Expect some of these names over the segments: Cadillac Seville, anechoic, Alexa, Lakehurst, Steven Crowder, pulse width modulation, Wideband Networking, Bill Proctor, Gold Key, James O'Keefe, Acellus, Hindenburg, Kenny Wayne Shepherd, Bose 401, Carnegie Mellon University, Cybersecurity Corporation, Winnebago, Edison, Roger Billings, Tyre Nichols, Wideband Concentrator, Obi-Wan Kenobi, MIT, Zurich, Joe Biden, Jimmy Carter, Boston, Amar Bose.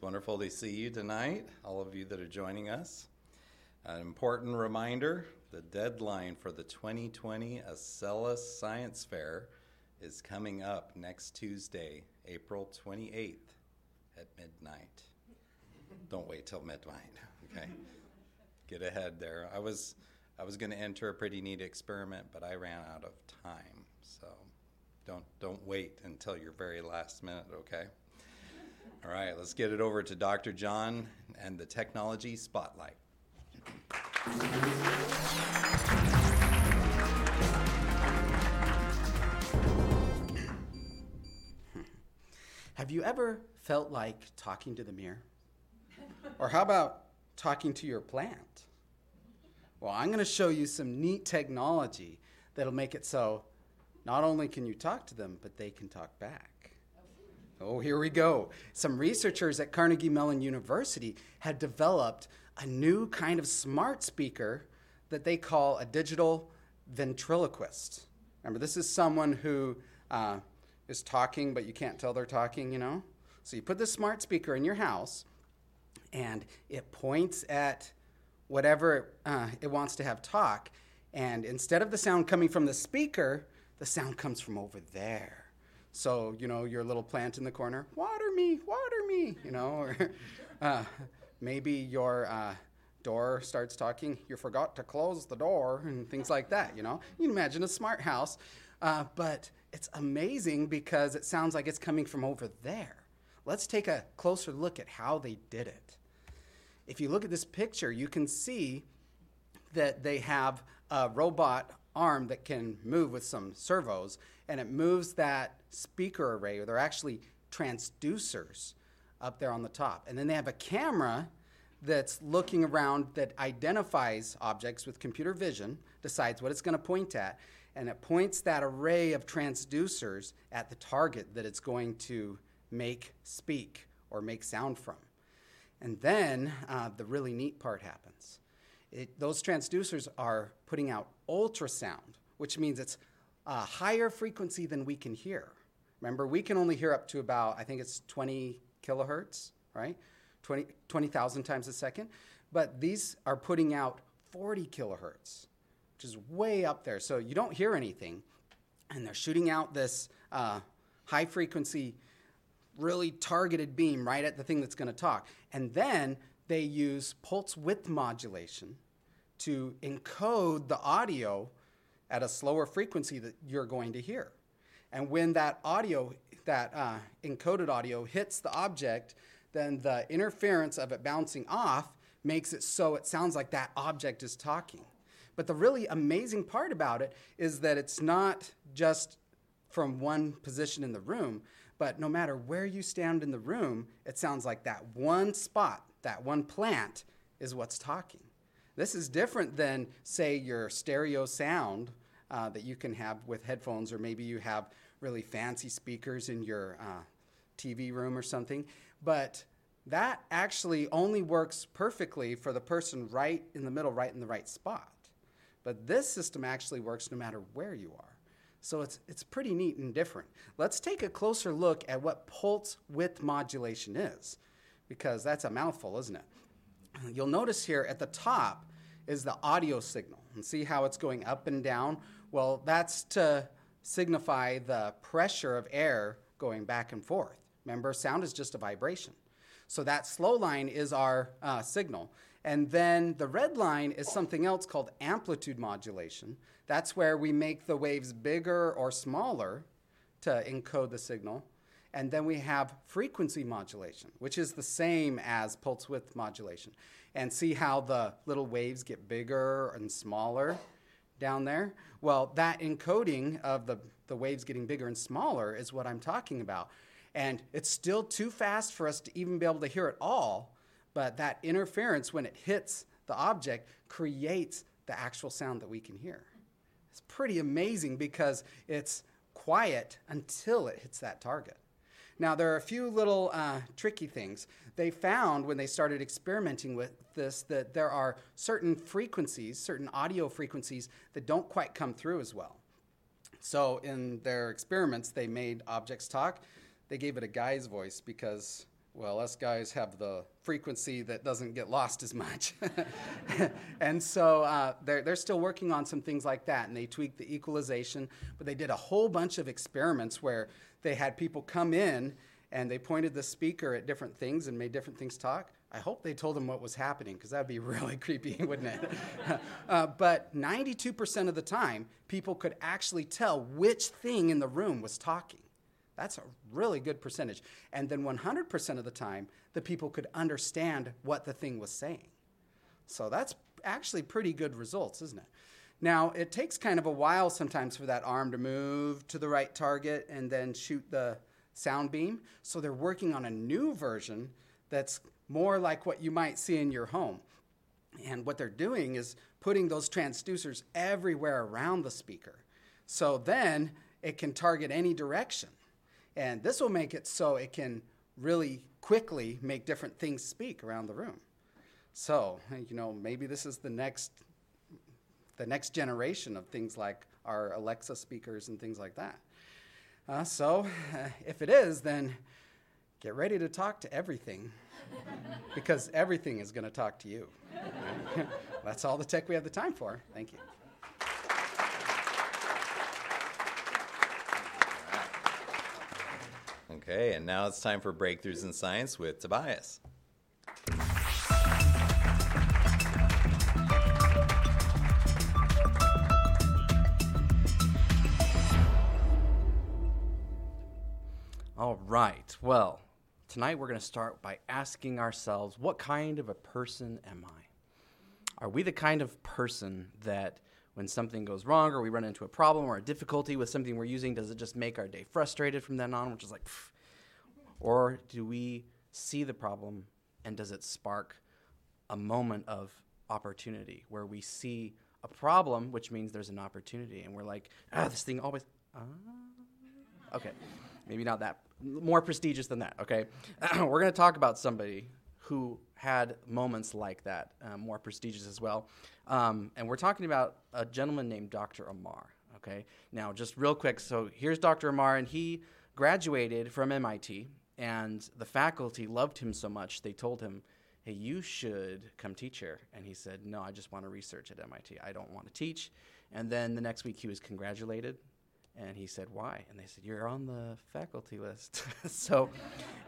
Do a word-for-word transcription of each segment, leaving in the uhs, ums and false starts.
It's wonderful to see you tonight, all of you that are joining us. An important reminder, the deadline for the twenty twenty Acellus Science Fair is coming up next Tuesday, April twenty-eighth at midnight. Don't wait till midnight, okay? Get ahead there. I was I was going to enter a pretty neat experiment, but I ran out of time, so don't don't wait until your very last minute, okay? All right, let's get it over to Doctor John and the Technology Spotlight. Have you ever felt like talking to the mirror? Or how about talking to your plant? Well, I'm going to show you some neat technology that'll make it so not only can you talk to them, but they can talk back. Oh, here we go. Some researchers at Carnegie Mellon University had developed a new kind of smart speaker that they call a digital ventriloquist. Remember, this is someone who uh, is talking, but you can't tell they're talking, you know? So you put this smart speaker in your house, and it points at whatever uh, it wants to have talk, and instead of the sound coming from the speaker, the sound comes from over there. So, you know, your little plant in the corner, water me, water me, you know, or uh, maybe your uh, door starts talking, you forgot to close the door, and things like that, you know. You can imagine a smart house, uh, but it's amazing because it sounds like it's coming from over there. Let's take a closer look at how they did it. If you look at this picture, you can see that they have a robot arm that can move with some servos, and it moves that speaker array, or they're actually transducers up there on the top. And then they have a camera that's looking around that identifies objects with computer vision, decides what it's going to point at, and it points that array of transducers at the target that it's going to make speak or make sound from. And then uh, the really neat part happens. It, those transducers are putting out ultrasound, which means it's a higher frequency than we can hear. Remember, we can only hear up to about, I think it's twenty kilohertz, right? twenty thousand times a second. But these are putting out forty kilohertz, which is way up there. So you don't hear anything. And they're shooting out this uh, high-frequency, really targeted beam right at the thing that's going to talk. And then they use pulse width modulation to encode the audio at a slower frequency that you're going to hear. And when that audio, that uh, encoded audio hits the object, then the interference of it bouncing off makes it so it sounds like that object is talking. But the really amazing part about it is that it's not just from one position in the room, but no matter where you stand in the room, it sounds like that one spot, that one plant is what's talking. This is different than, say, your stereo sound uh, that you can have with headphones, or maybe you have really fancy speakers in your uh, T V room or something. But that actually only works perfectly for the person right in the middle, right in the right spot. But this system actually works no matter where you are. So it's it's pretty neat and different. Let's take a closer look at what pulse width modulation is, because that's a mouthful, isn't it? You'll notice here at the top is the audio signal. And see how it's going up and down? Well, that's to signify the pressure of air going back and forth. Remember, sound is just a vibration. So that slow line is our uh, signal. And then the red line is something else called amplitude modulation. That's where we make the waves bigger or smaller to encode the signal. And then we have frequency modulation, which is the same as pulse width modulation. And see how the little waves get bigger and smaller down there? Well, that encoding of the, the waves getting bigger and smaller is what I'm talking about. And it's still too fast for us to even be able to hear it all, but that interference when it hits the object creates the actual sound that we can hear. It's pretty amazing because it's quiet until it hits that target. Now, there are a few little uh, tricky things. They found when they started experimenting with this that there are certain frequencies, certain audio frequencies that don't quite come through as well. So in their experiments, they made objects talk. They gave it a guy's voice because well, us guys have the frequency that doesn't get lost as much. And so uh, they're, they're still working on some things like that, and they tweaked the equalization. But they did a whole bunch of experiments where they had people come in, and they pointed the speaker at different things and made different things talk. I hope they told them what was happening, because that would be really creepy, wouldn't it? uh, but ninety-two percent of the time, people could actually tell which thing in the room was talking. That's a really good percentage. And then one hundred percent of the time, the people could understand what the thing was saying. So that's actually pretty good results, isn't it? Now, it takes kind of a while sometimes for that arm to move to the right target and then shoot the sound beam. So they're working on a new version that's more like what you might see in your home. And what they're doing is putting those transducers everywhere around the speaker. So then it can target any direction. And this will make it so it can really quickly make different things speak around the room. So, you know, maybe this is the next the next generation of things like our Alexa speakers and things like that. Uh, so uh, if it is, then get ready to talk to everything. Because everything is going to talk to you. That's all the tech we have the time for. Thank you. Okay, and now it's time for Breakthroughs in Science with Tobias. All right, well, tonight we're going to start by asking ourselves, what kind of a person am I? Are we the kind of person that when something goes wrong or we run into a problem or a difficulty with something we're using, does it just make our day frustrated from then on, which is like, pfft? Or do we see the problem and does it spark a moment of opportunity where we see a problem, which means there's an opportunity, and we're like, ah, this thing always, ah. Okay, maybe not that. More prestigious than that, okay? We're going to talk about somebody who had moments like that, um, more prestigious as well. Um, and we're talking about a gentleman named Doctor Amar, okay? Now, just real quick, so here's Doctor Amar, and he graduated from M I T, and the faculty loved him so much, they told him, hey, you should come teach here. And he said, no, I just want to research at M I T. I don't want to teach. And then the next week he was congratulated. And he said, why? And they said, you're on the faculty list. So,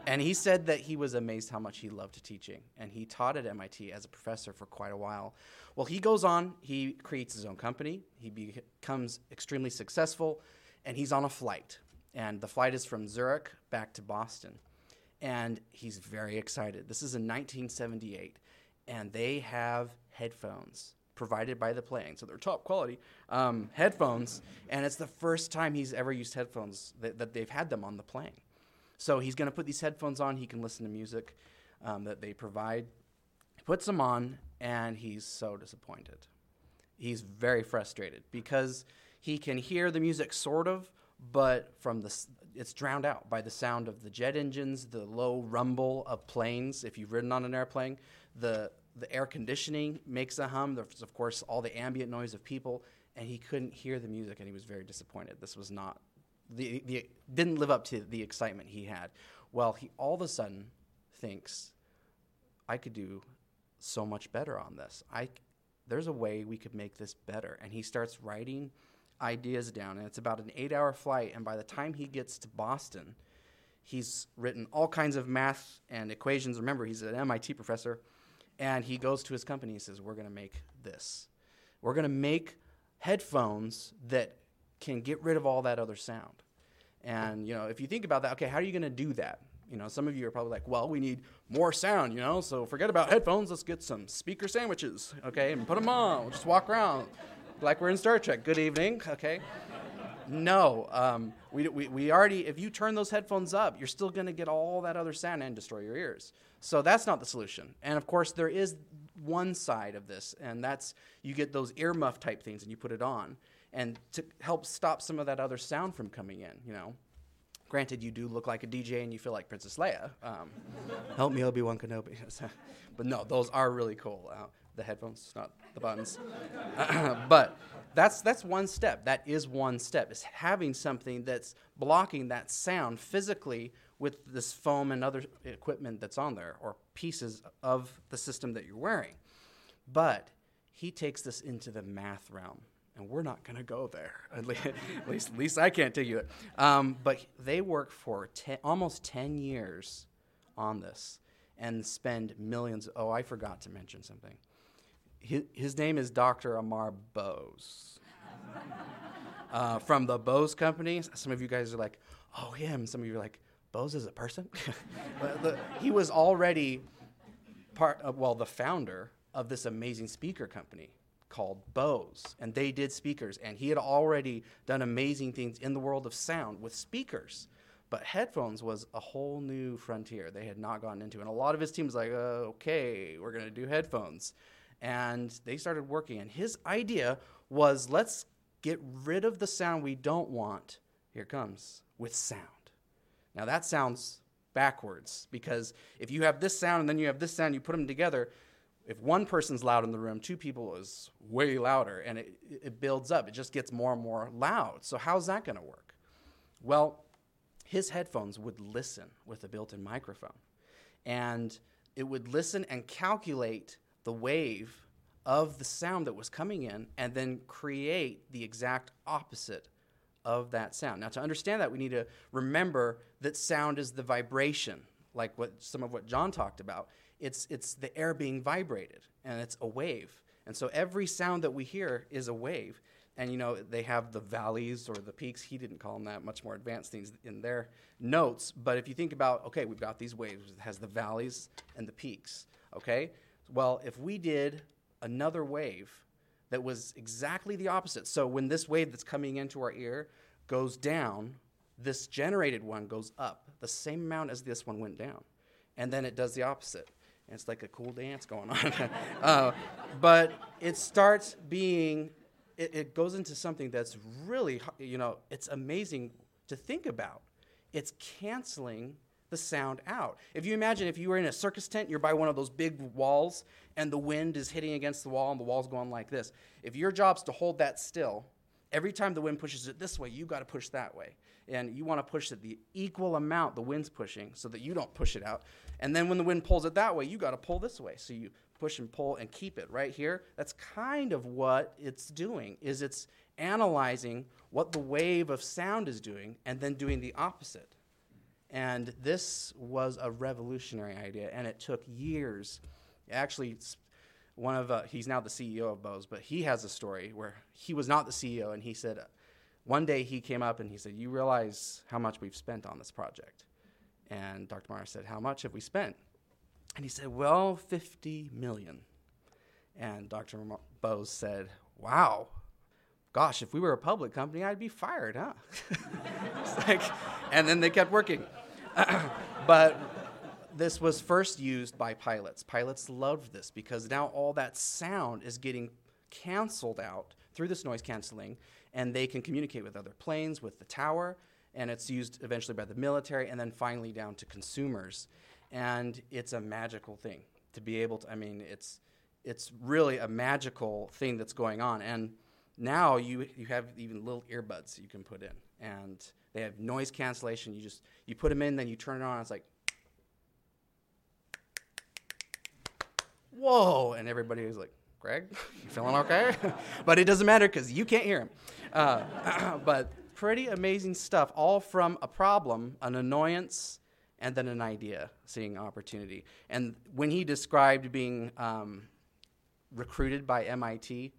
and he said that he was amazed how much he loved teaching. And he taught at M I T as a professor for quite a while. Well, he goes on. He creates his own company. He becomes extremely successful. And he's on a flight. And the flight is from Zurich back to Boston. And he's very excited. This is in nineteen seventy-eight. And they have headphones provided by the plane, so they're top quality um, headphones, and it's the first time he's ever used headphones that, that they've had them on the plane. So he's going to put these headphones on. He can listen to music um, that they provide. He puts them on, and he's so disappointed. He's very frustrated because he can hear the music sort of, but from the it's drowned out by the sound of the jet engines, the low rumble of planes. If you've ridden on an airplane, the The air conditioning makes a hum. There's, of course, all the ambient noise of people, and he couldn't hear the music, and he was very disappointed. This was not the, the didn't live up to the excitement he had. Well, he all of a sudden thinks, I could do so much better on this. I, there's a way we could make this better. And he starts writing ideas down, and it's about an eight-hour flight, and by the time he gets to Boston, he's written all kinds of math and equations. Remember, he's an M I T professor. And he goes to his company and says, we're going to make this. We're going to make headphones that can get rid of all that other sound. And, you know, if you think about that, okay, how are you going to do that? You know, some of you are probably like, well, we need more sound, you know, so forget about headphones. Let's get some speaker sandwiches, okay, and put them on. We'll just walk around like we're in Star Trek. Good evening, okay. No, um, we, we we already, if you turn those headphones up, you're still going to get all that other sound and destroy your ears. So that's not the solution. And, of course, there is one side of this, and that's you get those earmuff type things and you put it on and to help stop some of that other sound from coming in, you know. Granted, you do look like a D J and you feel like Princess Leia. Um, help me, Obi-Wan Kenobi. But, no, those are really cool. Uh, the headphones, not the buttons. But that's that's one step. That is one step, is having something that's blocking that sound physically with this foam and other equipment that's on there, or pieces of the system that you're wearing. But he takes this into the math realm, and we're not going to go there. At least, at least, at least I can't tell you it. Um, but they work for ten, almost ten years on this and spend millions. Oh, I forgot to mention something. His, his name is Doctor Amar Bose. Uh, from the Bose Company. Some of you guys are like, oh, him. Some of you are like, Bose is a person? the, he was already part of, well, the founder of this amazing speaker company called Bose, and they did speakers, and he had already done amazing things in the world of sound with speakers, but headphones was a whole new frontier they had not gotten into, and a lot of his team was like, uh, okay, we're going to do headphones, and they started working, and his idea was, let's get rid of the sound we don't want, here it comes, with sound. Now that sounds backwards, because if you have this sound and then you have this sound, you put them together, if one person's loud in the room, two people is way louder, and it, it builds up. It just gets more and more loud. So how's that going to work? Well, his headphones would listen with a built-in microphone, and it would listen and calculate the wave of the sound that was coming in and then create the exact opposite of that sound. Now, to understand that, we need to remember that sound is the vibration, like what some of what John talked about. It's it's the air being vibrated, and it's a wave. And so every sound that we hear is a wave. And, you know, they have the valleys or the peaks. He didn't call them that, much more advanced things in their notes. But if you think about, okay, we've got these waves. It has the valleys and the peaks, okay? Well, if we did another wave that was exactly the opposite, so when this wave that's coming into our ear goes down, this generated one goes up the same amount as this one went down. And then it does the opposite. And it's like a cool dance going on. uh, but it starts being, it, it goes into something that's really, you know, it's amazing to think about. It's canceling the sound out. If you imagine if you were in a circus tent, you're by one of those big walls, and the wind is hitting against the wall, and the wall's going like this. If your job's to hold that still, every time the wind pushes it this way, you got to push that way. And you want to push it the equal amount the wind's pushing so that you don't push it out. And then when the wind pulls it that way, you got to pull this way. So you push and pull and keep it right here. That's kind of what it's doing, is it's analyzing what the wave of sound is doing and then doing the opposite. And this was a revolutionary idea, and it took years. Actually, one of uh, he's now the C E O of Bose, but he has a story where he was not the C E O, and he said, uh, one day he came up and he said, you realize how much we've spent on this project? And Doctor Meyer said, how much have we spent? And he said, well, fifty million. And Doctor Bose said, wow, gosh, if we were a public company, I'd be fired, huh? It's like, and then they kept working. But this was first used by pilots. Pilots loved this because now all that sound is getting canceled out through this noise canceling, and they can communicate with other planes, with the tower, and it's used eventually by the military, and then finally down to consumers. And it's a magical thing to be able to, I mean, it's it's really a magical thing that's going on. And now you you have even little earbuds you can put in, and they have noise cancellation. You just, you put them in, then you turn it on, and it's like, whoa, and everybody is like, Greg, you feeling okay? But it doesn't matter because you can't hear him. Uh, but pretty amazing stuff, all from a problem, an annoyance, and then an idea, seeing opportunity. And when he described being um, recruited by M I T,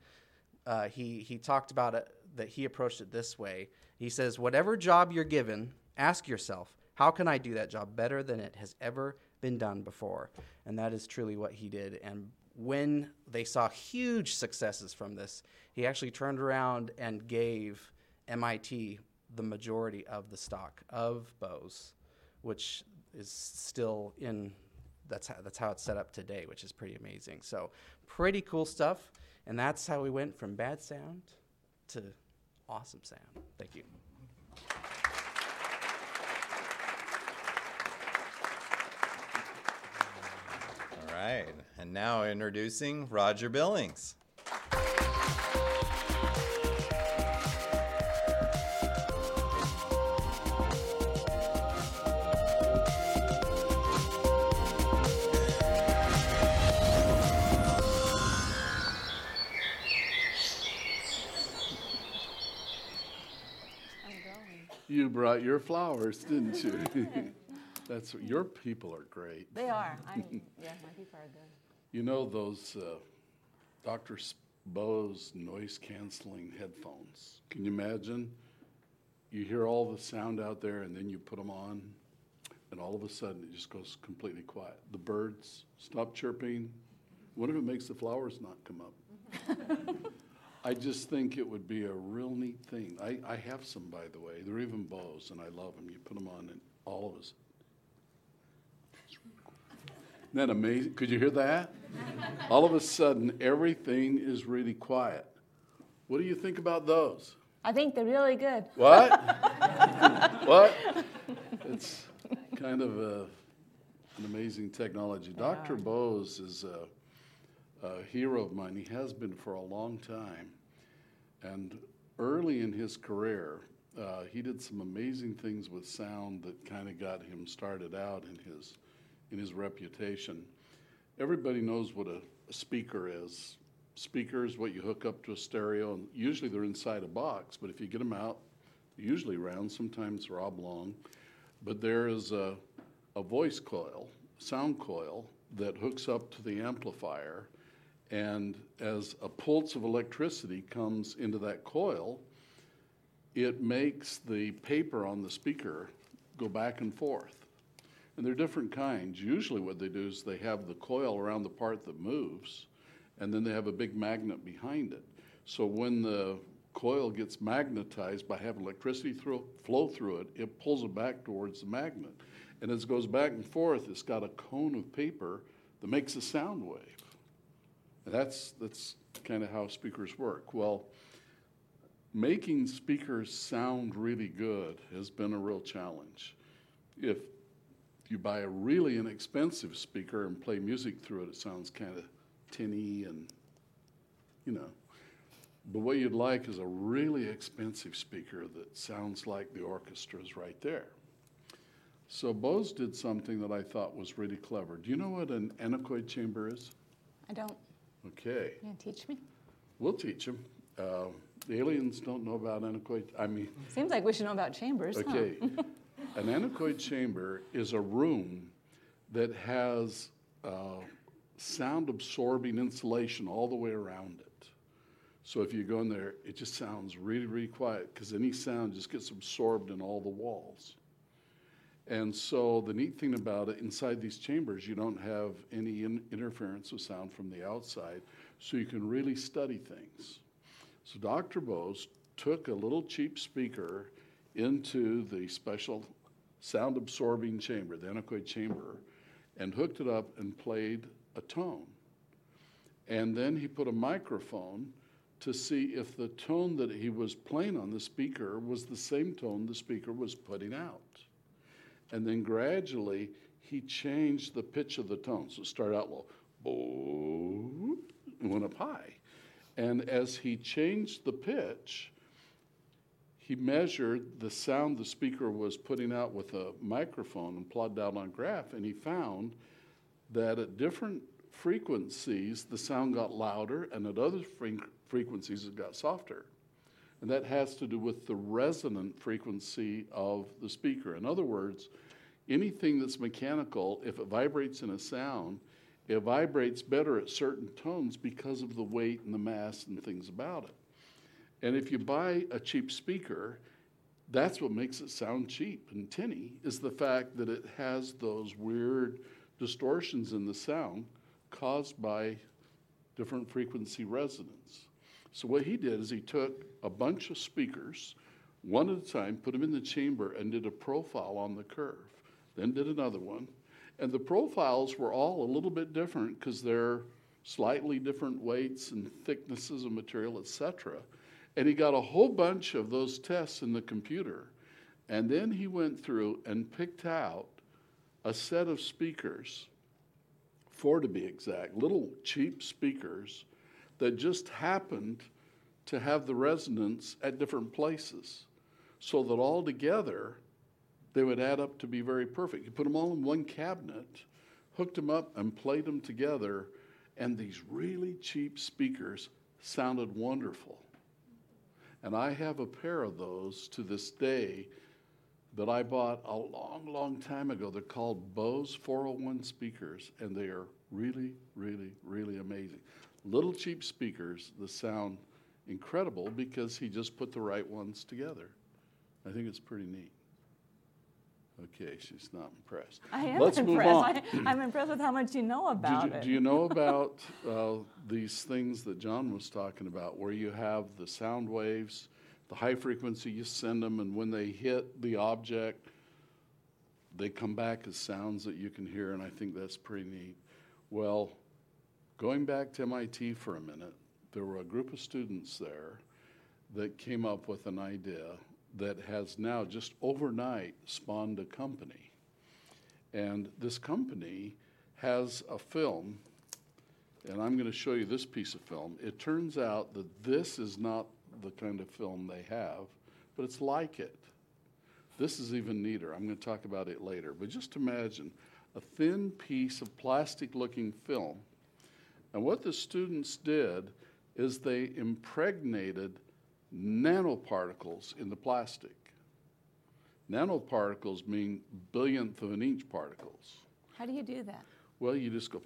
uh, he, he talked about it, that he approached it this way. He says, whatever job you're given, ask yourself, how can I do that job better than it has ever been done before? And that is truly what he did. And when they saw huge successes from this, he actually turned around and gave M I T the majority of the stock of Bose, which is still in, that's how, that's how it's set up today, which is pretty amazing. So pretty cool stuff, and that's how we went from bad sound to awesome sound. Thank you. All right, and now introducing Roger Billings. You brought your flowers, didn't you? That's what, your people are great. They are. I'm, yeah, my people are good. You know those uh, Doctor Bose noise-canceling headphones? Can you imagine? You hear all the sound out there, and then you put them on, and all of a sudden it just goes completely quiet. The birds stop chirping. What if it makes the flowers not come up? I just think it would be a real neat thing. I, I have some, by the way. They're even Bose, and I love them. You put them on, and all of us. Isn't that amazing? Could you hear that? All of a sudden, everything is really quiet. What do you think about those? I think they're really good. What? What? It's kind of a, an amazing technology. They Doctor are. Bose is a... a hero of mine. He has been for a long time. And early in his career, uh, he did some amazing things with sound that kind of got him started out in his in his reputation. Everybody knows what a, a speaker is. Speakers, what you hook up to a stereo, and usually they're inside a box, but if you get them out, usually round, sometimes they're oblong. But there is a, a voice coil, sound coil, that hooks up to the amplifier. And as a pulse of electricity comes into that coil, it makes the paper on the speaker go back and forth. And they're different kinds. Usually what they do is they have the coil around the part that moves, and then they have a big magnet behind it. So when the coil gets magnetized by having electricity through, flow through it, it pulls it back towards the magnet. And as it goes back and forth, it's got a cone of paper that makes a sound wave. That's that's kind of how speakers work. Well, making speakers sound really good has been a real challenge. If you buy a really inexpensive speaker and play music through it, it sounds kind of tinny and, you know. But what you'd like is a really expensive speaker that sounds like the orchestra's right there. So Bose did something that I thought was really clever. Do you know what an anechoic chamber is? I don't. Okay. You gonna teach me? We'll teach them. Uh, the aliens don't know about anechoic. I mean, seems like we should know about chambers. Okay. Huh? An anechoic chamber is a room that has uh, sound-absorbing insulation all the way around it. So if you go in there, it just sounds really, really quiet because any sound just gets absorbed in all the walls. And so the neat thing about it, inside these chambers, you don't have any in- interference of sound from the outside, so you can really study things. So Doctor Bose took a little cheap speaker into the special sound-absorbing chamber, the anechoic chamber, and hooked it up and played a tone. And then he put a microphone to see if the tone that he was playing on the speaker was the same tone the speaker was putting out. And then gradually, he changed the pitch of the tone. So it started out low, boop, and went up high. And as he changed the pitch, he measured the sound the speaker was putting out with a microphone and plotted out on a graph, and he found that at different frequencies, the sound got louder, and at other fre- frequencies, it got softer. And that has to do with the resonant frequency of the speaker. In other words, anything that's mechanical, if it vibrates in a sound, it vibrates better at certain tones because of the weight and the mass and things about it. And if you buy a cheap speaker, that's what makes it sound cheap and tinny, is the fact that it has those weird distortions in the sound caused by different frequency resonance. So what he did is he took a bunch of speakers, one at a time, put them in the chamber and did a profile on the curve, then did another one. And the profiles were all a little bit different because they're slightly different weights and thicknesses of material, et cetera. And he got a whole bunch of those tests in the computer. And then he went through and picked out a set of speakers, four to be exact, little cheap speakers, that just happened to have the resonance at different places so that all together they would add up to be very perfect. You put them all in one cabinet, hooked them up and played them together, and these really cheap speakers sounded wonderful. And I have a pair of those to this day that I bought a long, long time ago. They're called Bose four oh one speakers, and they are really, really, really amazing. Little cheap speakers that sound incredible because he just put the right ones together. I think it's pretty neat. Okay, she's not impressed. I am Let's impressed. Move on. I, I'm impressed with how much you know about do you, it. Do you know about uh, these things that John was talking about, where you have the sound waves, the high frequency, you send them, and when they hit the object, they come back as sounds that you can hear, and I think that's pretty neat. Well, going back to M I T for a minute, there were a group of students there that came up with an idea that has now just overnight spawned a company. And this company has a film, and I'm going to show you this piece of film. It turns out that this is not the kind of film they have, but it's like it. This is even neater. I'm going to talk about it later. But just imagine a thin piece of plastic-looking film. And what the students did is they impregnated nanoparticles in the plastic. Nanoparticles mean billionth of an inch particles. How do you do that? Well, you just go.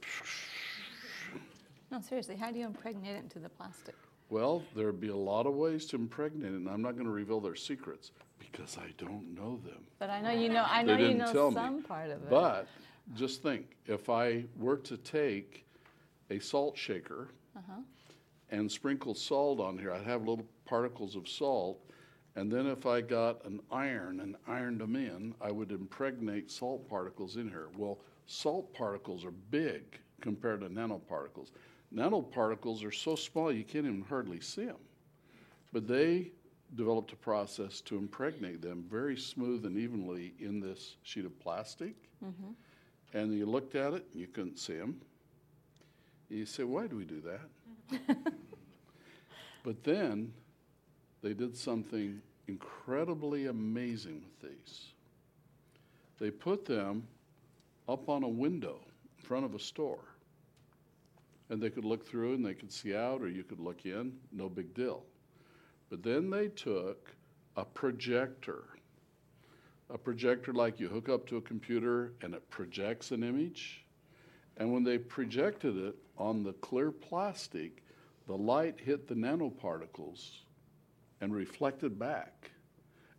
No, seriously, how do you impregnate it into the plastic? Well, there'd be a lot of ways to impregnate it, and I'm not going to reveal their secrets because I don't know them. But I know you know. I know you know some me. part of it. But just think, if I were to take a salt shaker uh-huh. and sprinkle salt on here, I'd have little particles of salt, and then if I got an iron and ironed them in, I would impregnate salt particles in here. Well, salt particles are big compared to nanoparticles. Nanoparticles are so small you can't even hardly see them, but they developed a process to impregnate them very smooth and evenly in this sheet of plastic, mm-hmm. and you looked at it and you couldn't see them. You say, why do we do that? But then they did something incredibly amazing with these. They put them up on a window in front of a store. And they could look through and they could see out, or you could look in, no big deal. But then they took a projector, a projector like you hook up to a computer and it projects an image. And when they projected it on the clear plastic, the light hit the nanoparticles and reflected back.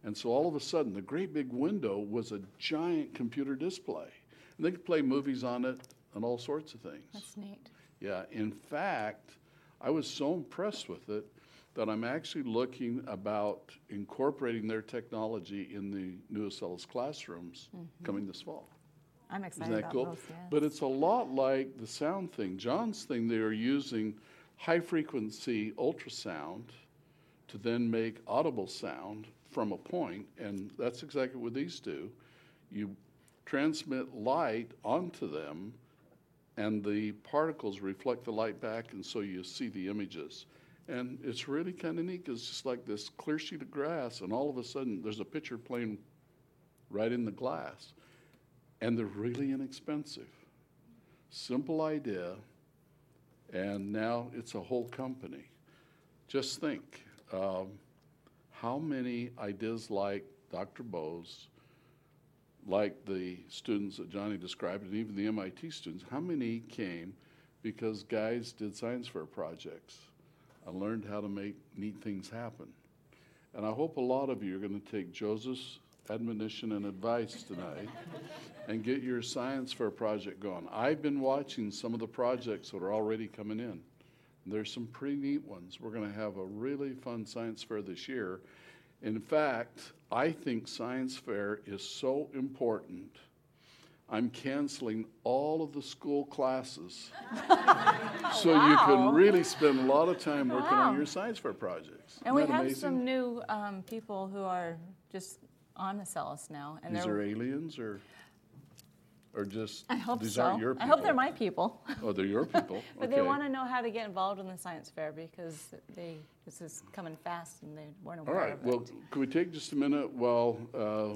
And so all of a sudden, the great big window was a giant computer display. And they could play movies on it and all sorts of things. That's neat. Yeah, in fact, I was so impressed with it that I'm actually looking about incorporating their technology in the new Acellus classrooms mm-hmm. coming this fall. I'm excited Isn't that about cool? those, yes. But it's a lot like the sound thing. John's thing, they are using high-frequency ultrasound to then make audible sound from a point, and that's exactly what these do. You transmit light onto them, and the particles reflect the light back, and so you see the images. And it's really kind of neat because it's just like this clear sheet of grass, and all of a sudden there's a picture playing right in the glass. And they're really inexpensive. Simple idea, and now it's a whole company. Just think, um, how many ideas like Doctor Bose, like the students that Johnny described, and even the M I T students, how many came because guys did science fair projects and learned how to make neat things happen? And I hope a lot of you are going to take Joseph's admonition and advice tonight and get your science fair project going. I've been watching some of the projects that are already coming in. There's some pretty neat ones. We're going to have a really fun science fair this year. In fact, I think science fair is so important, I'm canceling all of the school classes so wow. you can really spend a lot of time working wow. on your science fair projects. And Isn't we have amazing? some new um, people who are just on Acellus now. And these are aliens or or just I hope these so. aren't your people? I hope they're my people. Oh, they're your people. But okay. They want to know how to get involved in the science fair because they this is coming fast and they weren't aware of it. All right, well, could we take just a minute while uh,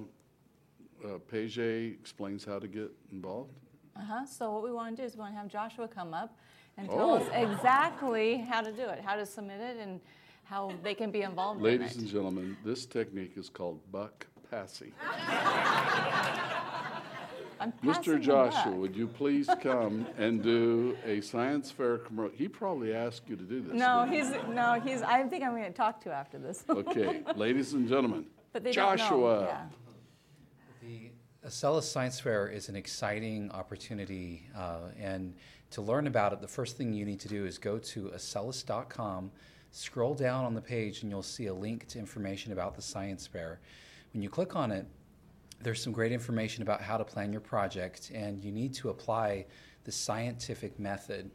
uh, Paige explains how to get involved? Uh-huh, so what we want to do is we want to have Joshua come up and tell oh. us exactly how to do it, how to submit it, and how they can be involved in it. Ladies and gentlemen, this technique is called buck passing. I'm passing Mister Joshua, would you please come and do a science fair commercial? He probably asked you to do this. No, he's he? no, he's. I think I'm going to talk to after this. Okay, ladies and gentlemen, but they Joshua. Yeah. The Acellus Science Fair is an exciting opportunity, uh, and to learn about it, the first thing you need to do is go to acellus dot com, scroll down on the page, and you'll see a link to information about the science fair. When you click on it, there's some great information about how to plan your project, and you need to apply the scientific method.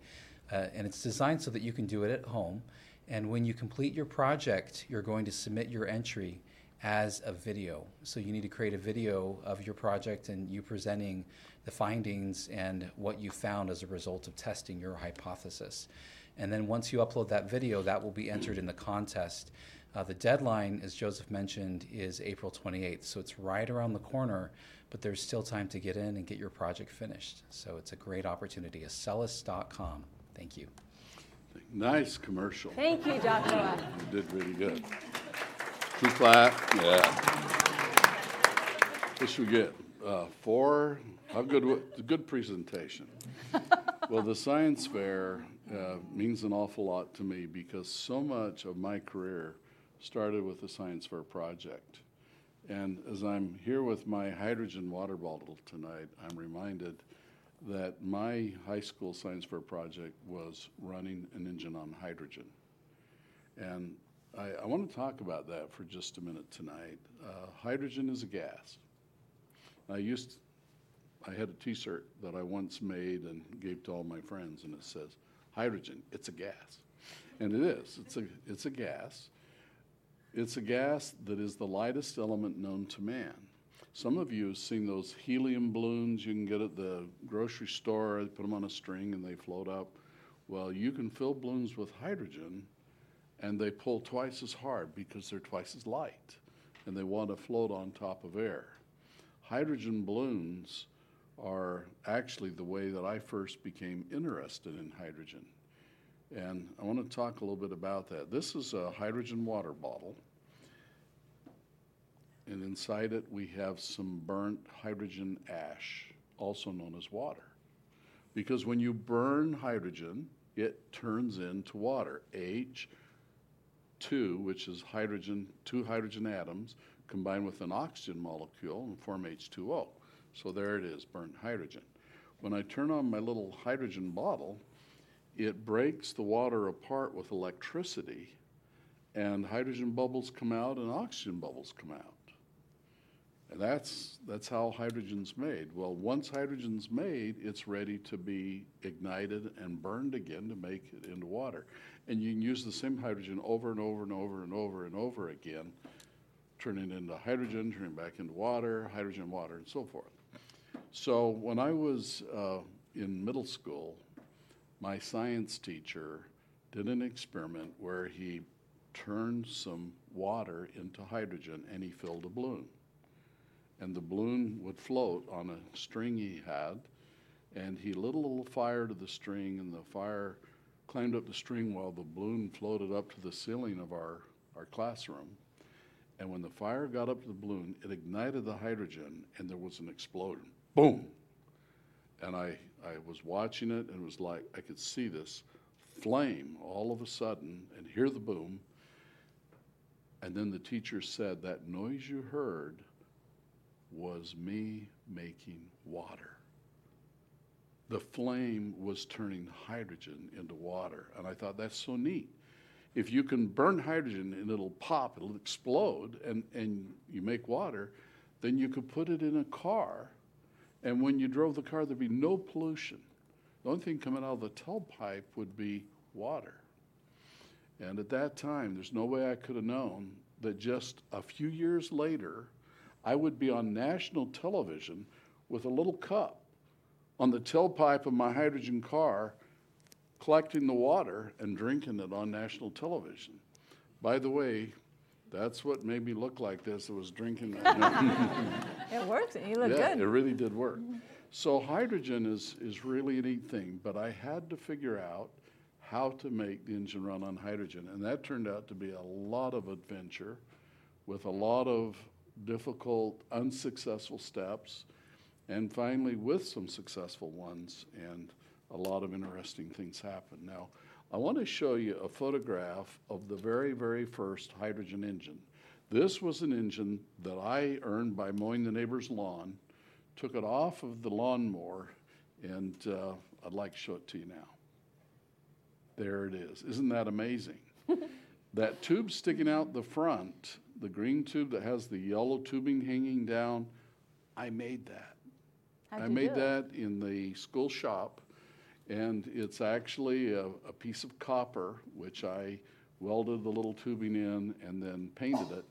Uh, and it's designed so that you can do it at home. And when you complete your project, you're going to submit your entry as a video. So you need to create a video of your project and you presenting the findings and what you found as a result of testing your hypothesis. And then once you upload that video, that will be entered in the contest. Uh, the deadline, as Joseph mentioned, is April twenty-eighth, so it's right around the corner, but there's still time to get in and get your project finished. So it's a great opportunity, acellus dot com. Thank you. Nice commercial. Thank you, Doctor You did really good. Two clap, yeah. This you get uh, four, how good, w- good presentation. Well, the science fair uh, means an awful lot to me because so much of my career started with the science fair project. And as I'm here with my hydrogen water bottle tonight, I'm reminded that my high school science fair project was running an engine on hydrogen. And I, I want to talk about that for just a minute tonight. Uh, hydrogen is a gas. I used to, I had a t-shirt that I once made and gave to all my friends, and it says, hydrogen, it's a gas. And it is, it's a, it's a gas. It's a gas that is the lightest element known to man. Some of you have seen those helium balloons you can get at the grocery store, put them on a string and they float up. Well, you can fill balloons with hydrogen and they pull twice as hard because they're twice as light and they want to float on top of air. Hydrogen balloons are actually the way that I first became interested in hydrogen. And I want to talk a little bit about that. This is a hydrogen water bottle. And inside it, we have some burnt hydrogen ash, also known as water. Because when you burn hydrogen, it turns into water. H two, which is hydrogen, two hydrogen atoms, combined with an oxygen molecule and form H two O. So there it is, burnt hydrogen. When I turn on my little hydrogen bottle, it breaks the water apart with electricity, and hydrogen bubbles come out and oxygen bubbles come out. And that's that's how hydrogen's made. Well, once hydrogen's made, it's ready to be ignited and burned again to make it into water. And you can use the same hydrogen over and over and over and over and over again, turning it into hydrogen, turning it back into water, hydrogen, water, and so forth. So when I was uh, in middle school, my science teacher did an experiment where he turned some water into hydrogen and he filled a balloon. And the balloon would float on a string he had, and he lit a little fire to the string, and the fire climbed up the string while the balloon floated up to the ceiling of our, our classroom. And when the fire got up to the balloon, it ignited the hydrogen, and there was an explosion. Boom! And I, I was watching it, and it was like I could see this flame all of a sudden and hear the boom. And then the teacher said, that noise you heard was me making water. The flame was turning hydrogen into water. And I thought, that's so neat. If you can burn hydrogen and it'll pop, it'll explode, and, and you make water, then you could put it in a car, and when you drove the car, there'd be no pollution. The only thing coming out of the tailpipe would be water. And at that time, there's no way I could have known that just a few years later, I would be on national television with a little cup on the tailpipe of my hydrogen car collecting the water and drinking it on national television. By the way, that's what made me look like this. It was drinking. It worked. You look yeah, good. It really did work. So hydrogen is, is really a neat thing, but I had to figure out how to make the engine run on hydrogen, and that turned out to be a lot of adventure with a lot of difficult, unsuccessful steps, and finally with some successful ones, and a lot of interesting things happen. Now, I want to show you a photograph of the very, very first hydrogen engine. This was an engine that I earned by mowing the neighbor's lawn, took it off of the lawnmower, and uh, I'd like to show it to you now. There it is. Isn't that amazing? That tube sticking out the front, the green tube that has the yellow tubing hanging down, I made that. How'd I made that in the school shop, and it's actually a, a piece of copper, which I welded the little tubing in and then painted it.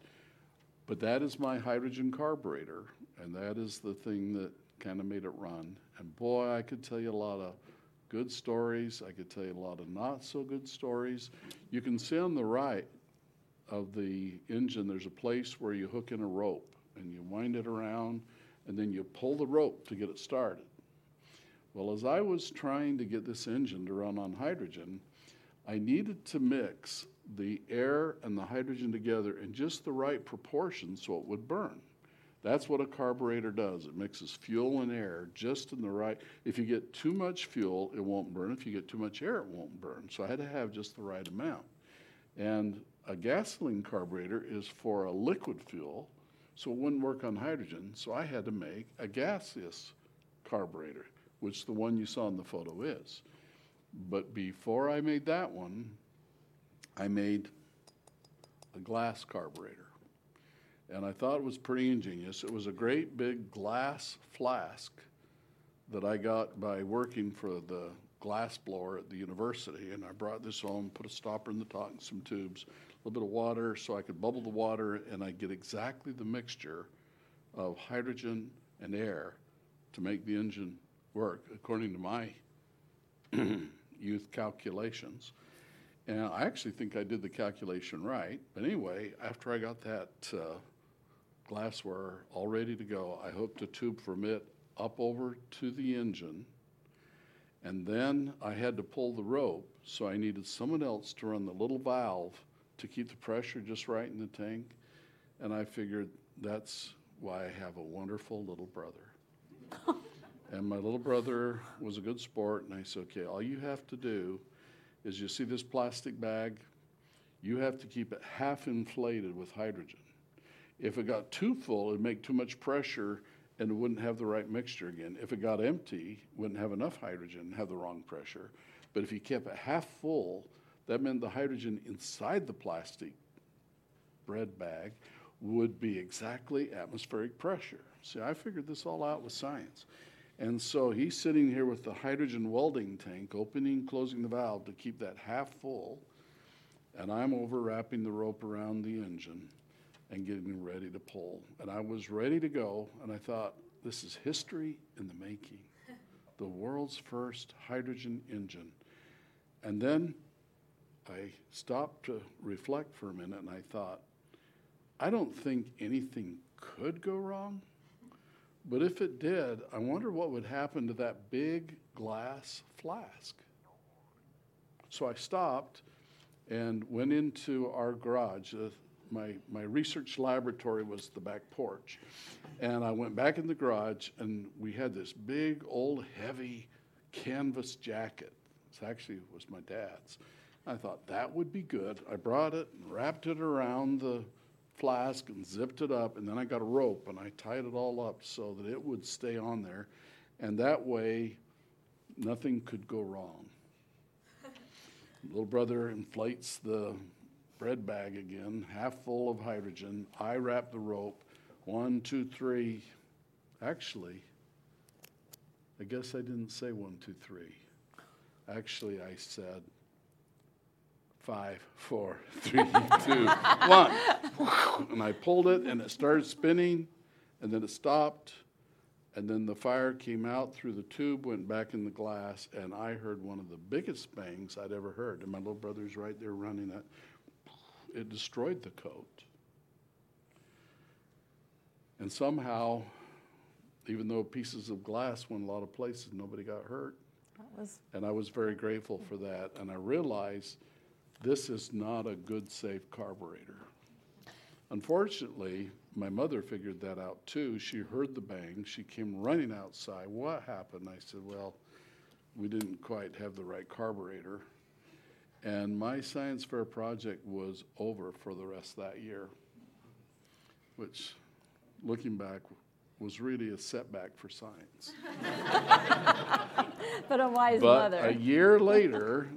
But that is my hydrogen carburetor, and that is the thing that kind of made it run. And boy, I could tell you a lot of good stories. I could tell you a lot of not so good stories. You can see on the right of the engine, there's a place where you hook in a rope and you wind it around and then you pull the rope to get it started. Well, as I was trying to get this engine to run on hydrogen, I needed to mix the air and the hydrogen together in just the right proportion so it would burn. That's what a carburetor does. It mixes fuel and air just in the right. If you get too much fuel, it won't burn. If you get too much air, it won't burn. So I had to have just the right amount. And a gasoline carburetor is for a liquid fuel, so it wouldn't work on hydrogen. So I had to make a gaseous carburetor, which the one you saw in the photo is. But before I made that one, I made a glass carburetor. And I thought it was pretty ingenious. It was a great big glass flask that I got by working for the glass blower at the university. And I brought this home, put a stopper in the top and some tubes, a little bit of water so I could bubble the water, and I'd get exactly the mixture of hydrogen and air to make the engine work, according to my youth calculations. And I actually think I did the calculation right. But anyway, after I got that uh, glassware all ready to go, I hooked a tube from it up over to the engine. And then I had to pull the rope, so I needed someone else to run the little valve to keep the pressure just right in the tank. And I figured that's why I have a wonderful little brother. And my little brother was a good sport, and I said, okay, all you have to do is you see this plastic bag, you have to keep it half inflated with hydrogen. If it got too full, it'd make too much pressure and it wouldn't have the right mixture again. If it got empty, it wouldn't have enough hydrogen and have the wrong pressure. But if you kept it half full, that meant the hydrogen inside the plastic bread bag would be exactly atmospheric pressure. See, I figured this all out with science. And so he's sitting here with the hydrogen welding tank, opening, closing the valve to keep that half full. And I'm over wrapping the rope around the engine and getting ready to pull. And I was ready to go, and I thought, this is history in the making. The world's first hydrogen engine. And then I stopped to reflect for a minute, and I thought, I don't think anything could go wrong. But if it did, I wonder what would happen to that big glass flask. So I stopped and went into our garage. Uh, my, my research laboratory was the back porch. And I went back in the garage, and we had this big, old, heavy canvas jacket. This actually was my dad's. I thought, that would be good. I brought it and wrapped it around the flask and zipped it up, and then I got a rope and I tied it all up so that it would stay on there, and that way nothing could go wrong. Little brother inflates the bread bag again, half full of hydrogen. I wrap the rope, one, two, three. Actually, I guess I didn't say one, two, three. Actually, I said five, four, three, two, one. And I pulled it, and it started spinning, and then it stopped, and then the fire came out through the tube, went back in the glass, and I heard one of the biggest bangs I'd ever heard. And my little brother's right there running that. It destroyed the coat. And somehow, even though pieces of glass went a lot of places, nobody got hurt. That was... And I was very grateful for that, and I realized this is not a good, safe carburetor. Unfortunately, my mother figured that out too. She heard the bang. She came running outside. What happened? I said, well, we didn't quite have the right carburetor. And my science fair project was over for the rest of that year, which, looking back, was really a setback for science. But a wise but mother. But a year later,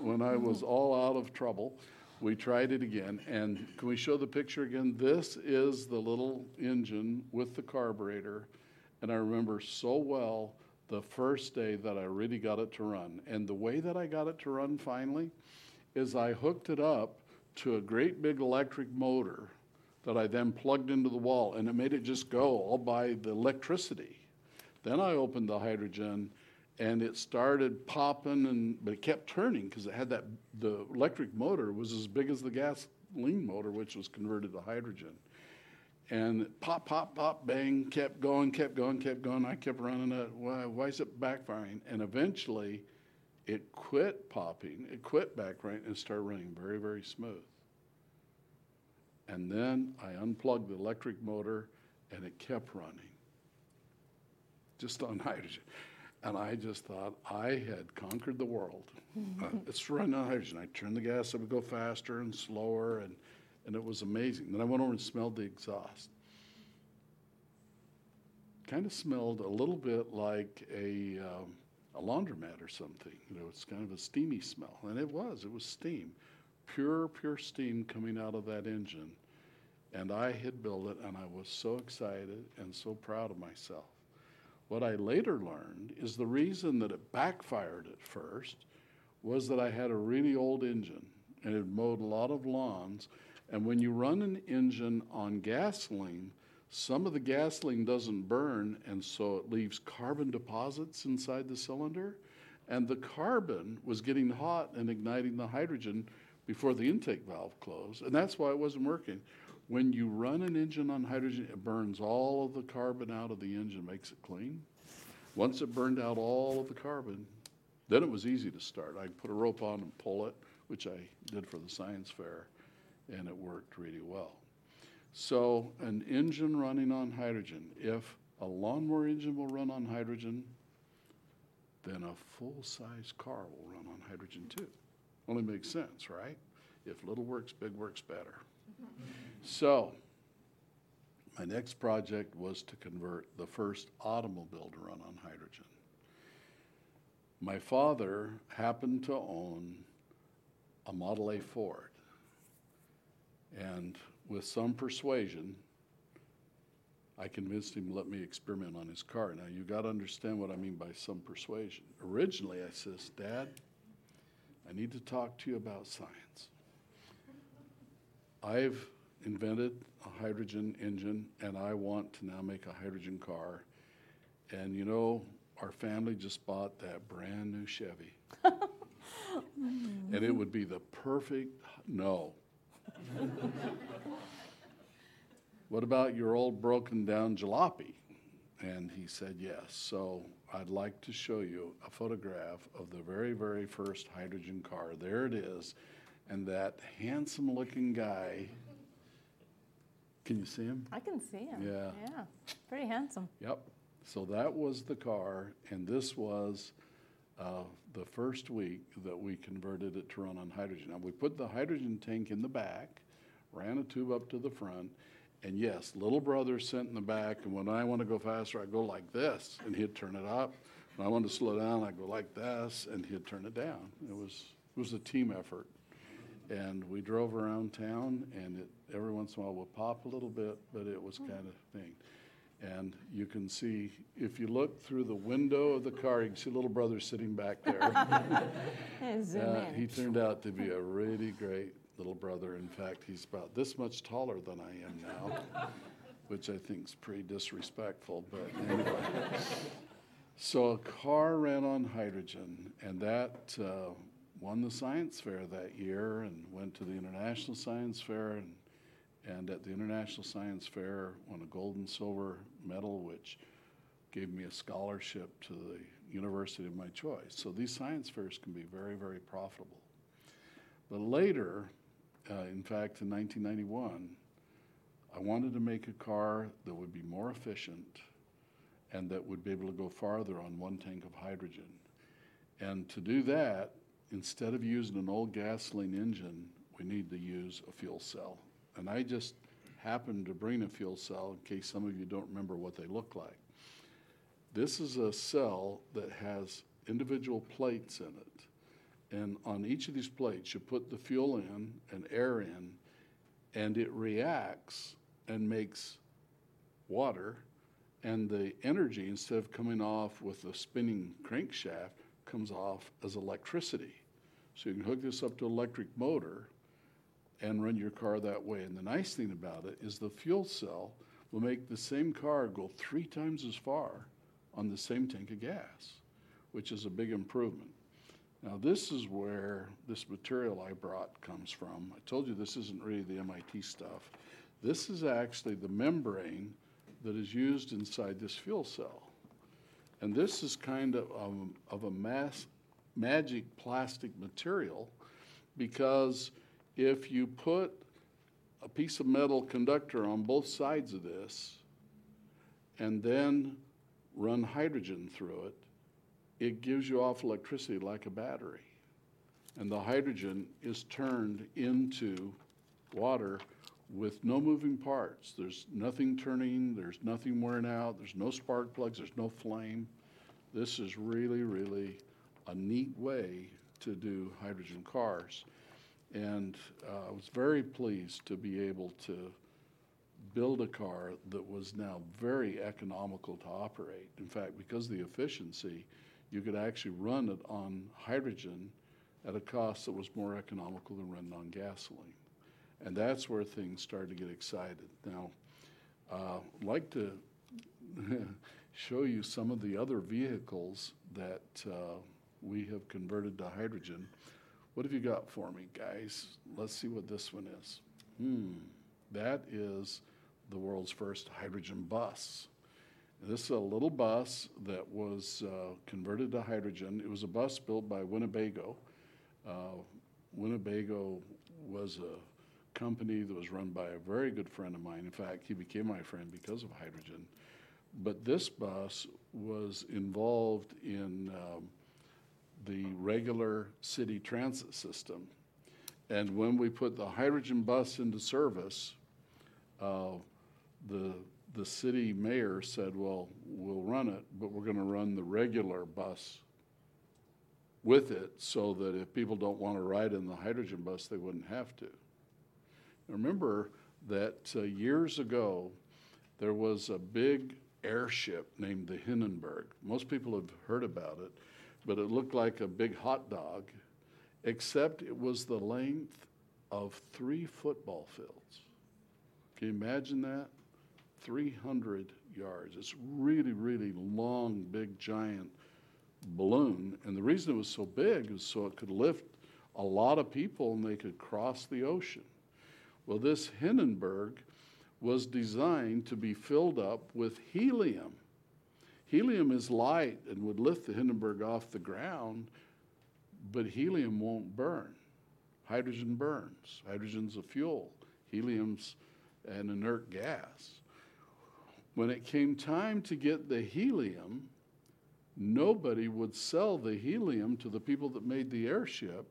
when I was all out of trouble, we tried it again. And can we show the picture again? This is the little engine with the carburetor. And I remember so well the first day that I really got it to run. And the way that I got it to run finally is I hooked it up to a great big electric motor that I then plugged into the wall, and it made it just go all by the electricity. Then I opened the hydrogen, and it started popping, and but it kept turning because it had that the electric motor was as big as the gasoline motor, which was converted to hydrogen. And pop, pop, pop, bang, kept going, kept going, kept going. I kept running it. Why, why is it backfiring? And eventually, it quit popping. It quit backfiring and started running very, very smooth. And then I unplugged the electric motor, and it kept running, just on hydrogen. And I just thought I had conquered the world. uh, it's running on hydrogen. I turned the gas up, it would go faster and slower, and, and it was amazing. Then I went over and smelled the exhaust. Kind of smelled a little bit like a, um, a laundromat or something. You know, it's kind of a steamy smell, and it was. It was steam. Pure, pure steam coming out of that engine. And I had built it, and I was so excited and so proud of myself. What I later learned is the reason that it backfired at first was that I had a really old engine, and it mowed a lot of lawns. And when you run an engine on gasoline, some of the gasoline doesn't burn, and so it leaves carbon deposits inside the cylinder. And the carbon was getting hot and igniting the hydrogen before the intake valve closed, and that's why it wasn't working. When you run an engine on hydrogen, it burns all of the carbon out of the engine, makes it clean. Once it burned out all of the carbon, then it was easy to start. I put a rope on and pull it, which I did for the science fair, and it worked really well. So an engine running on hydrogen, if a lawnmower engine will run on hydrogen, then a full-size car will run on hydrogen too. Only makes sense, right? If little works, big works better. So my next project was to convert the first automobile to run on hydrogen. My father happened to own a Model A Ford. And with some persuasion, I convinced him to let me experiment on his car. Now, you got to understand what I mean by some persuasion. Originally, I says, Dad, I need to talk to you about science. I've invented a hydrogen engine, and I want to now make a hydrogen car. And you know, our family just bought that brand new Chevy. And it would be the perfect, no. What about your old broken down jalopy? And he said yes. So I'd like to show you a photograph of the very, very first hydrogen car. There it is. And that handsome looking guy, can you see him? I can see him. Yeah. Yeah. Pretty handsome. Yep. So that was the car, and this was uh, the first week that we converted it to run on hydrogen. Now, we put the hydrogen tank in the back, ran a tube up to the front, and yes, little brother sent in the back, and when I want to go faster, I go like this, and he'd turn it up. When I want to slow down, I go like this, and he'd turn it down. It was it was a team effort. And we drove around town, and it every once in a while would pop a little bit, but it was kind of thing. And you can see, if you look through the window of the car, you can see little brother sitting back there. uh, he turned out to be a really great little brother. In fact, he's about this much taller than I am now, which I think is pretty disrespectful, but anyway. So a car ran on hydrogen, and that uh, won the science fair that year, and went to the International Science Fair, and, and at the International Science Fair won a gold and silver medal, which gave me a scholarship to the university of my choice. So these science fairs can be very, very profitable. But later, uh, in fact, in nineteen ninety-one, I wanted to make a car that would be more efficient and that would be able to go farther on one tank of hydrogen. And to do that, instead of using an old gasoline engine, we need to use a fuel cell. And I just happened to bring a fuel cell in case some of you don't remember what they look like. This is a cell that has individual plates in it. And on each of these plates, you put the fuel in and air in, and it reacts and makes water. And the energy, instead of coming off with a spinning crankshaft, comes off as electricity. So you can hook this up to an electric motor and run your car that way. And the nice thing about it is the fuel cell will make the same car go three times as far on the same tank of gas, which is a big improvement. Now, this is where this material I brought comes from. I told you this isn't really the M I T stuff. This is actually the membrane that is used inside this fuel cell. And this is kind of, um, of a mass, magic plastic material, because if you put a piece of metal conductor on both sides of this and then run hydrogen through it, it gives you off electricity like a battery. And the hydrogen is turned into water with no moving parts. There's nothing turning, there's nothing wearing out, there's no spark plugs, there's no flame. This is really, really a neat way to do hydrogen cars. And uh, I was very pleased to be able to build a car that was now very economical to operate. In fact, because of the efficiency, you could actually run it on hydrogen at a cost that was more economical than running on gasoline. And that's where things started to get excited. Now, uh, I'd like to show you some of the other vehicles that uh, we have converted to hydrogen. What have you got for me, guys? Let's see what this one is. Hmm, that is the world's first hydrogen bus. This is a little bus that was uh, converted to hydrogen. It was a bus built by Winnebago. Uh, Winnebago was a company that was run by a very good friend of mine. In fact, he became my friend because of hydrogen. But this bus was involved in um, the regular city transit system. And when we put the hydrogen bus into service, uh, the the city mayor said, well, we'll run it, but we're going to run the regular bus with it so that if people don't want to ride in the hydrogen bus, they wouldn't have to. Remember that uh, years ago, there was a big airship named the Hindenburg. Most people have heard about it, but it looked like a big hot dog, except it was the length of three football fields. Can you imagine that? three hundred yards. It's really, really long, big, giant balloon. And the reason it was so big is so it could lift a lot of people and they could cross the ocean. Well, this Hindenburg was designed to be filled up with helium. Helium is light and would lift the Hindenburg off the ground, but helium won't burn. Hydrogen burns. Hydrogen's a fuel. Helium's an inert gas. When it came time to get the helium, nobody would sell the helium to the people that made the airship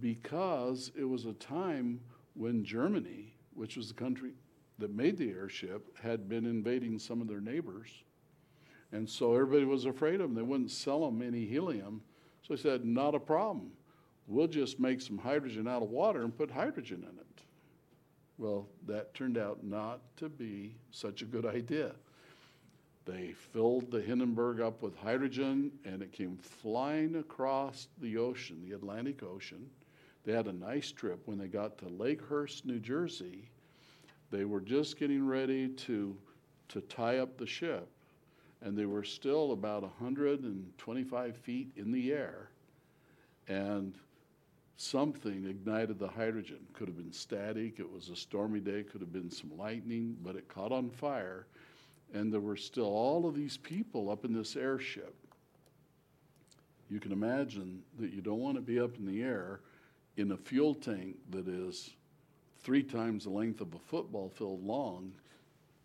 because it was a time when Germany, which was the country that made the airship, had been invading some of their neighbors. And so everybody was afraid of them. They wouldn't sell them any helium. So they said, not a problem. We'll just make some hydrogen out of water and put hydrogen in it. Well, that turned out not to be such a good idea. They filled the Hindenburg up with hydrogen, and it came flying across the ocean, the Atlantic Ocean. They had a nice trip. When they got to Lakehurst, New Jersey, they were just getting ready to, to tie up the ship, and they were still about one hundred twenty-five feet in the air, and something ignited the hydrogen. Could have been static, it was a stormy day, could have been some lightning, but it caught on fire, and there were still all of these people up in this airship. You can imagine that you don't want to be up in the air in a fuel tank that is three times the length of a football field long,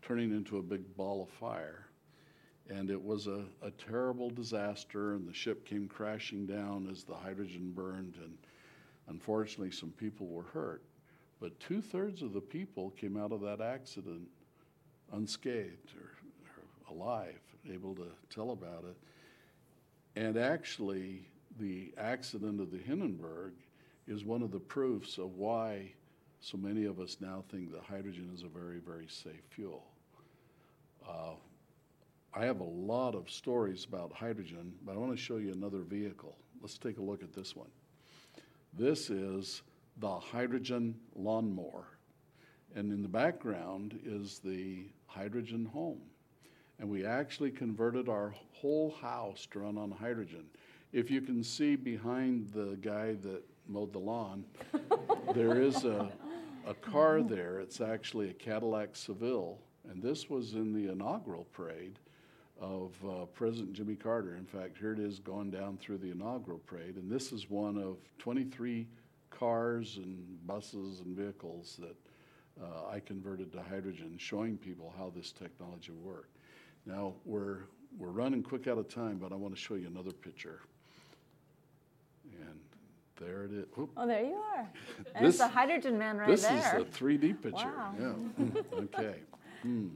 turning into a big ball of fire. And it was a, a terrible disaster, and the ship came crashing down as the hydrogen burned, and unfortunately some people were hurt. But two-thirds of the people came out of that accident unscathed or, or alive, able to tell about it. And actually, the accident of the Hindenburg is one of the proofs of why so many of us now think that hydrogen is a very, very safe fuel. Uh, I have a lot of stories about hydrogen, but I want to show you another vehicle. Let's take a look at this one. This is the hydrogen lawnmower. And in the background is the hydrogen home. And we actually converted our whole house to run on hydrogen. If you can see behind the guy that mowed the lawn, there is a, a car there. It's actually a Cadillac Seville. And this was in the inaugural parade of uh, President Jimmy Carter. In fact, here it is going down through the inaugural parade. And this is one of twenty-three cars and buses and vehicles that uh, I converted to hydrogen, showing people how this technology worked. Now, we're we're running quick out of time, but I want to show you another picture. And there it is. Oop. Oh, there you are. And this, it's the hydrogen man right this there. This is a three D picture. Wow. Yeah. Okay. Mm.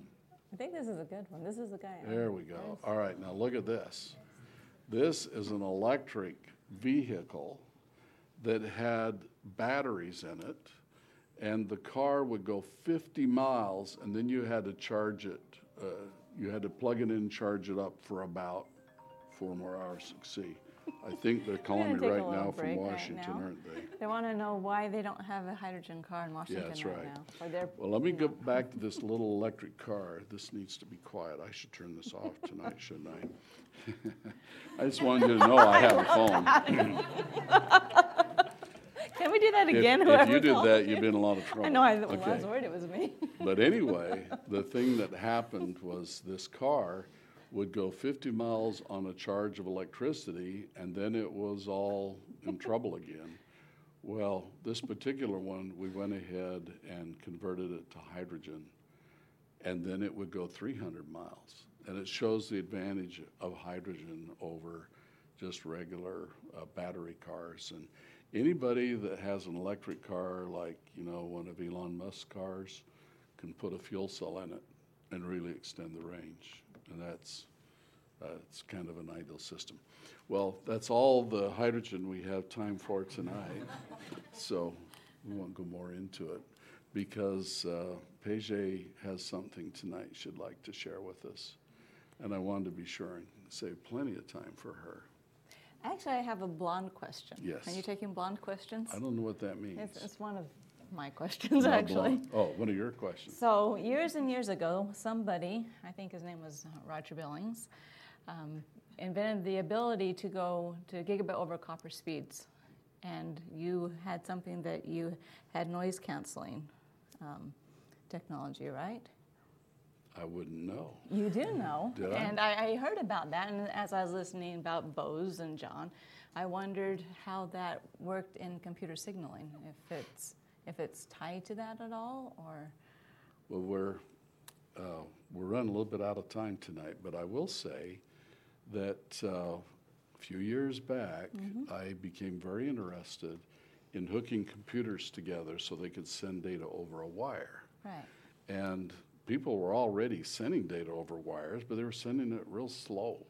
I think this is a good one. This is the guy. There we go. All right, now look at this. This is an electric vehicle that had batteries in it, and the car would go fifty miles, and then you had to charge it. Uh, you had to plug it in, charge it up for about four more hours to see. I think they're calling me right now from Washington, right aren't they? They want to know why they don't have a hydrogen car in Washington yeah, that's right, right now. Or they're, well, let me go know. back to this little electric car. This needs to be quiet. I should turn this off tonight, shouldn't I? I just wanted you to know I have a phone. Can we do that again? If, if you did that, you'd be in a lot of trouble. I know. I, well, okay. I was worried it was me. But anyway, the thing that happened was this car would go fifty miles on a charge of electricity, and then it was all in trouble again. Well, this particular one, we went ahead and converted it to hydrogen, and then it would go three hundred miles. And it shows the advantage of hydrogen over just regular uh, battery cars. And anybody that has an electric car, like, you know, one of Elon Musk's cars, can put a fuel cell in it and really extend the range. And that's uh, it's kind of an ideal system. Well, that's all the hydrogen we have time for tonight. So we won't go more into it because uh, Paige has something tonight she'd like to share with us. And I wanted to be sure and save plenty of time for her. Actually, I have a blonde question. Yes. Are you taking blonde questions? I don't know what that means. It's, it's one of my questions, Not actually. Blonde. Oh, one of your questions. So years and years ago, somebody, I think his name was Roger Billings, um, invented the ability to go to gigabit over copper speeds. And you had something that you had noise canceling um, technology, right? I wouldn't know. You do know. Did I? And I, I heard about that, and as I was listening about Bose and John, I wondered how that worked in computer signaling, if it's if it's tied to that at all, or... Well, we're, uh, we're running a little bit out of time tonight, but I will say that uh, a few years back, mm-hmm. I became very interested in hooking computers together so they could send data over a wire. Right. And people were already sending data over wires, but they were sending it real slow.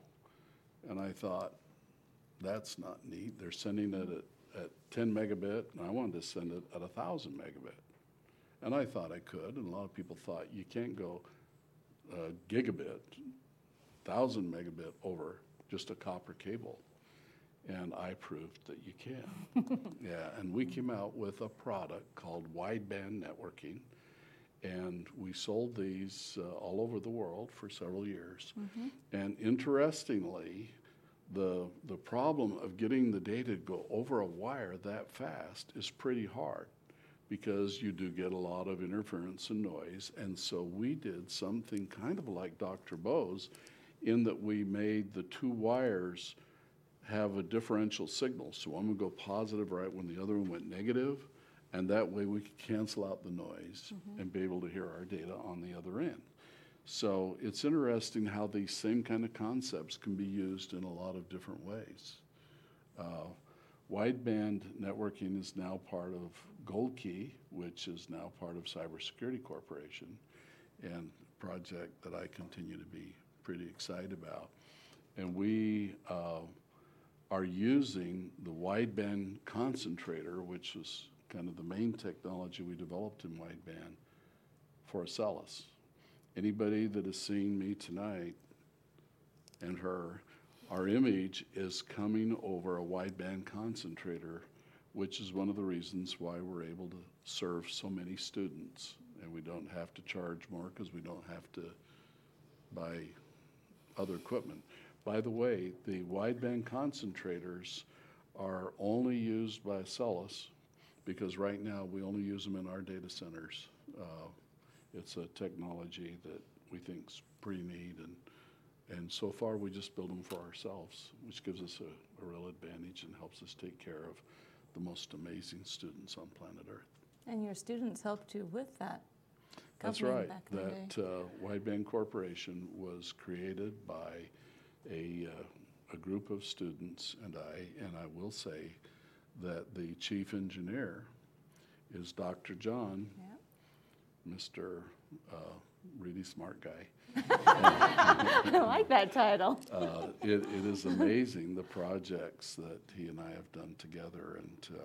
And I thought, that's not neat. They're sending it at at ten megabit, and I wanted to send it at one thousand megabit. And I thought I could, and a lot of people thought you can't go uh, gigabit, one thousand megabit over just a copper cable. And I proved that you can. Yeah, and we came out with a product called Wideband Networking, and we sold these uh, all over the world for several years. Mm-hmm. And interestingly, The, the problem of getting the data to go over a wire that fast is pretty hard because you do get a lot of interference and noise. And so we did something kind of like Doctor Bose in that we made the two wires have a differential signal. So one would go positive right when the other one went negative, And that way we could cancel out the noise mm-hmm. and be able to hear our data on the other end. So it's interesting how these same kind of concepts can be used in a lot of different ways. Uh, Wideband networking is now part of Gold Key, which is now part of Cybersecurity Corporation, and a project that I continue to be pretty excited about. And we uh, are using the Wideband Concentrator, which is kind of the main technology we developed in Wideband, for Acellus. Anybody that has seen me tonight and her, our image is coming over a wideband concentrator, which is one of the reasons why we're able to serve so many students. And we don't have to charge more because we don't have to buy other equipment. By the way, the wideband concentrators are only used by Acellus because right now we only use them in our data centers. Uh, It's a technology that we think's pretty neat, and and so far we just build them for ourselves, which gives us a, a real advantage and helps us take care of the most amazing students on planet Earth. And your students helped you with that. That's right. Back in that the day. Uh, Wideband Corporation was created by a uh, a group of students, and I and I will say that the chief engineer is Doctor John. Yeah. Mister Uh, really smart guy. I like that title. uh, it, it is amazing the projects that he and I have done together, and uh,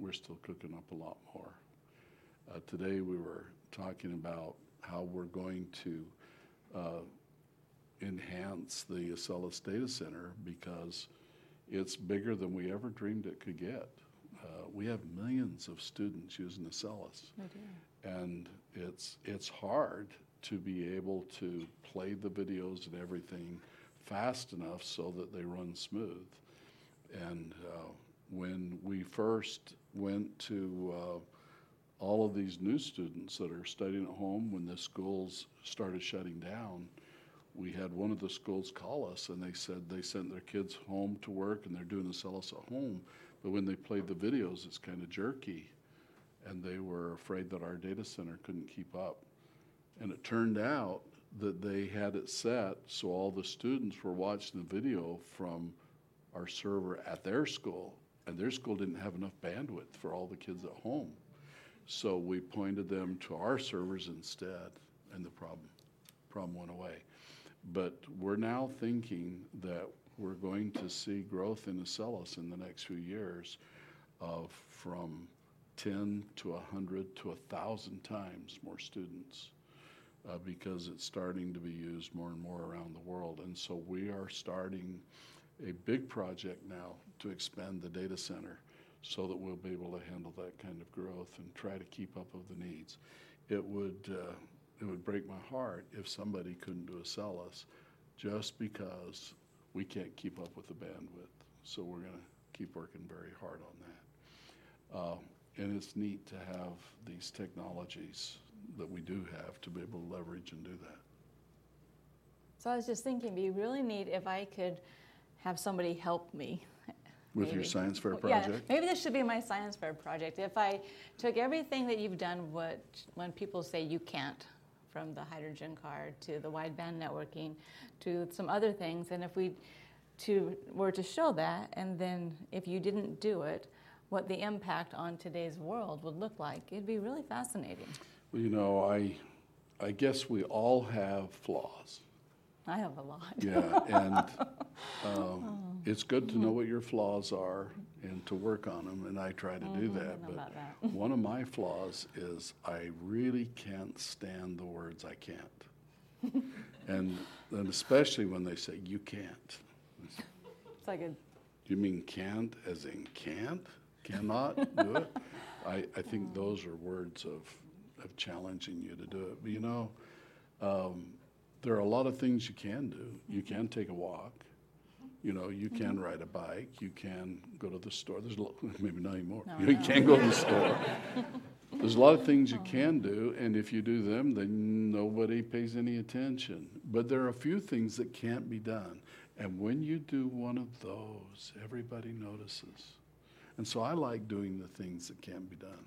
we're still cooking up a lot more. Uh, today we were talking about how we're going to uh, enhance the Acellus data center because it's bigger than we ever dreamed it could get. Uh, we have millions of students using Acellus. Oh dear. And it's it's hard to be able to play the videos and everything fast enough so that they run smooth. And uh, when we first went to uh, all of these new students that are studying at home, when the schools started shutting down, we had one of the schools call us, and they said they sent their kids home to work, and they're doing Acellus at home. But when they played the videos, it's kind of jerky, and they were afraid that our data center couldn't keep up. And it turned out that they had it set so all the students were watching the video from our server at their school, and their school didn't have enough bandwidth for all the kids at home. So we pointed them to our servers instead, and the problem, problem went away. But we're now thinking that we're going to see growth in Acellus in the next few years of from ten to one hundred to one thousand times more students uh, because it's starting to be used more and more around the world. And so we are starting a big project now to expand the data center so that we'll be able to handle that kind of growth and try to keep up with the needs. It would, uh, it would break my heart if somebody couldn't do Acellus just because we can't keep up with the bandwidth, so we're going to keep working very hard on that. Uh, and it's neat to have these technologies that we do have to be able to leverage and do that. So I was just thinking, it'd be really neat if I could have somebody help me. With maybe. Your science fair project? Yeah, maybe this should be my science fair project. If I took everything that you've done, what when people say you can't, from the hydrogen car to the wideband networking to some other things. And if we to, were to show that, and then if you didn't do it, what the impact on today's world would look like, it'd be really fascinating. Well, you know, I, I guess we all have flaws. I have a lot. Yeah, and um, oh. It's good to know what your flaws are and to work on them, and I try to mm-hmm. do that. I don't know about that. One of my flaws is I really can't stand the words I can't. and, and especially when they say, you can't. It's like a... You mean can't as in can't? Cannot do it? I, I think oh. those are words of, of challenging you to do it. But, you know... Um, There are a lot of things you can do. You can take a walk. You know, you mm-hmm. can ride a bike. You can go to the store. There's a lot, maybe not anymore. No, you no. can go to the store. There's a lot of things you can do, and if you do them, then nobody pays any attention. But there are a few things that can't be done. And when you do one of those, everybody notices. And so I like doing the things that can be done.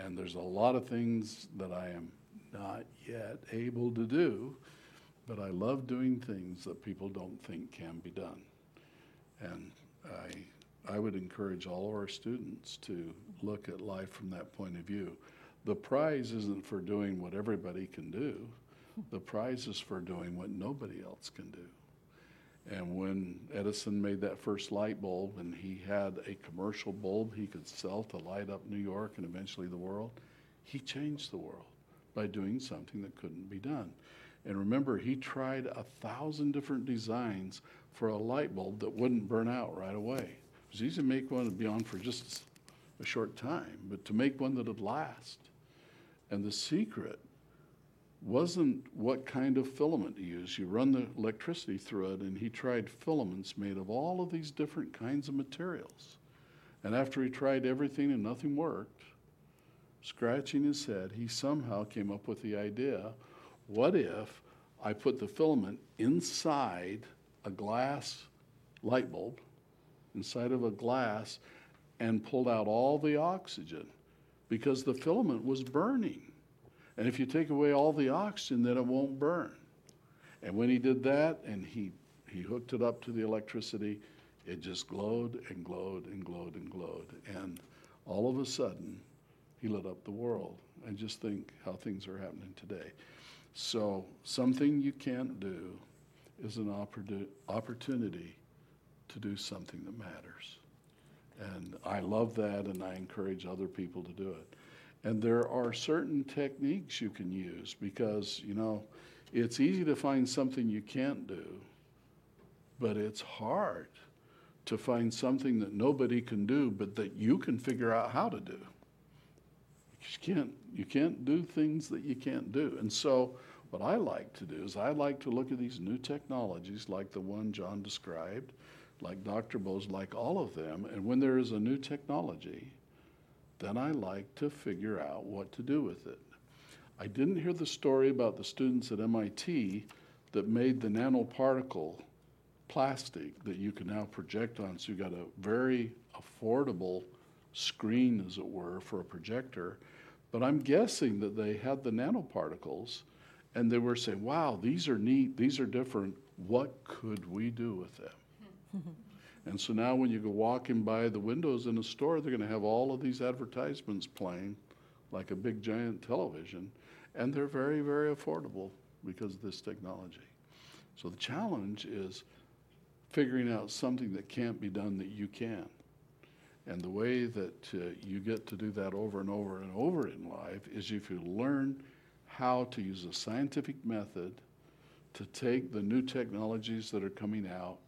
And there's a lot of things that I am not yet able to do, but I love doing things that people don't think can be done. And I, I would encourage all of our students to look at life from that point of view. The prize isn't for doing what everybody can do. The prize is for doing what nobody else can do. And when Edison made that first light bulb and he had a commercial bulb he could sell to light up New York and eventually the world, he changed the world by doing something that couldn't be done. And remember, he tried a thousand different designs for a light bulb that wouldn't burn out right away. It was easy to make one that would be on for just a short time, but to make one that would last. And the secret wasn't what kind of filament to use. You run the electricity through it, and he tried filaments made of all of these different kinds of materials. And after he tried everything and nothing worked, scratching his head, he somehow came up with the idea, what if I put the filament inside a glass light bulb, inside of a glass, and pulled out all the oxygen? Because the filament was burning. And if you take away all the oxygen, then it won't burn. And when he did that, and he, he hooked it up to the electricity, it just glowed and glowed and glowed and glowed. And all of a sudden, he lit up the world. And just think how things are happening today. So something you can't do is an oppor- opportunity to do something that matters. And I love that, and I encourage other people to do it. And there are certain techniques you can use because, you know, it's easy to find something you can't do, but it's hard to find something that nobody can do but that you can figure out how to do. You can't, you can't do things that you can't do. And so what I like to do is I like to look at these new technologies like the one John described, like Doctor Bose, like all of them, and when there is a new technology, then I like to figure out what to do with it. I didn't hear the story about the students at M I T that made the nanoparticle plastic that you can now project on. So you got a very affordable screen, as it were, for a projector. But I'm guessing that they had the nanoparticles and they were saying, wow, these are neat, these are different. What could we do with them? And so now when you go walking by the windows in a store, they're going to have all of these advertisements playing like a big giant television, and they're very, very affordable because of this technology. So the challenge is figuring out something that can't be done that you can. And the way that uh, you get to do that over and over and over in life is if you learn how to use a scientific method to take the new technologies that are coming out,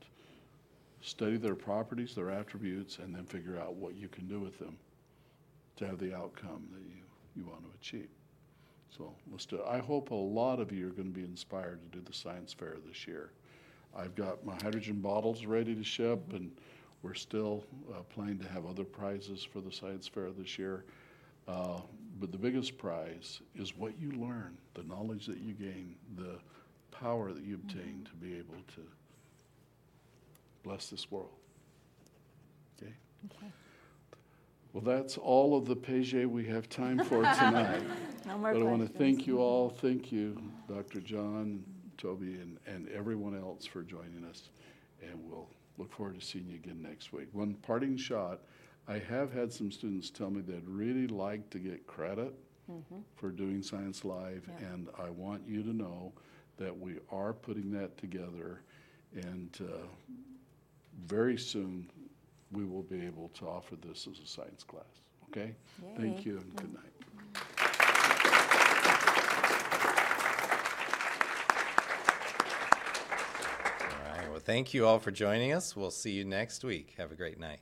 study their properties, their attributes, and then figure out what you can do with them to have the outcome that you, you want to achieve. So let's do it. I hope a lot of you are going to be inspired to do the science fair this year. I've got my hydrogen bottles ready to ship, and we're still uh, planning to have other prizes for the science fair this year. Uh, but the biggest prize is what you learn, the knowledge that you gain, the power that you obtain to be able to bless this world. Okay? Okay. Well, that's all of the P G we have time for tonight. No more but questions. I want to thank you all. Thank you, Doctor John, Toby, and, and everyone else for joining us. And we'll look forward to seeing you again next week. One parting shot, I have had some students tell me they'd really like to get credit mm-hmm. for doing Science Live, yeah. and I want you to know that we are putting that together, and uh, very soon, we will be able to offer this as a science class, okay? Yay. Thank you and good night. All right, well, thank you all for joining us. We'll see you next week. Have a great night.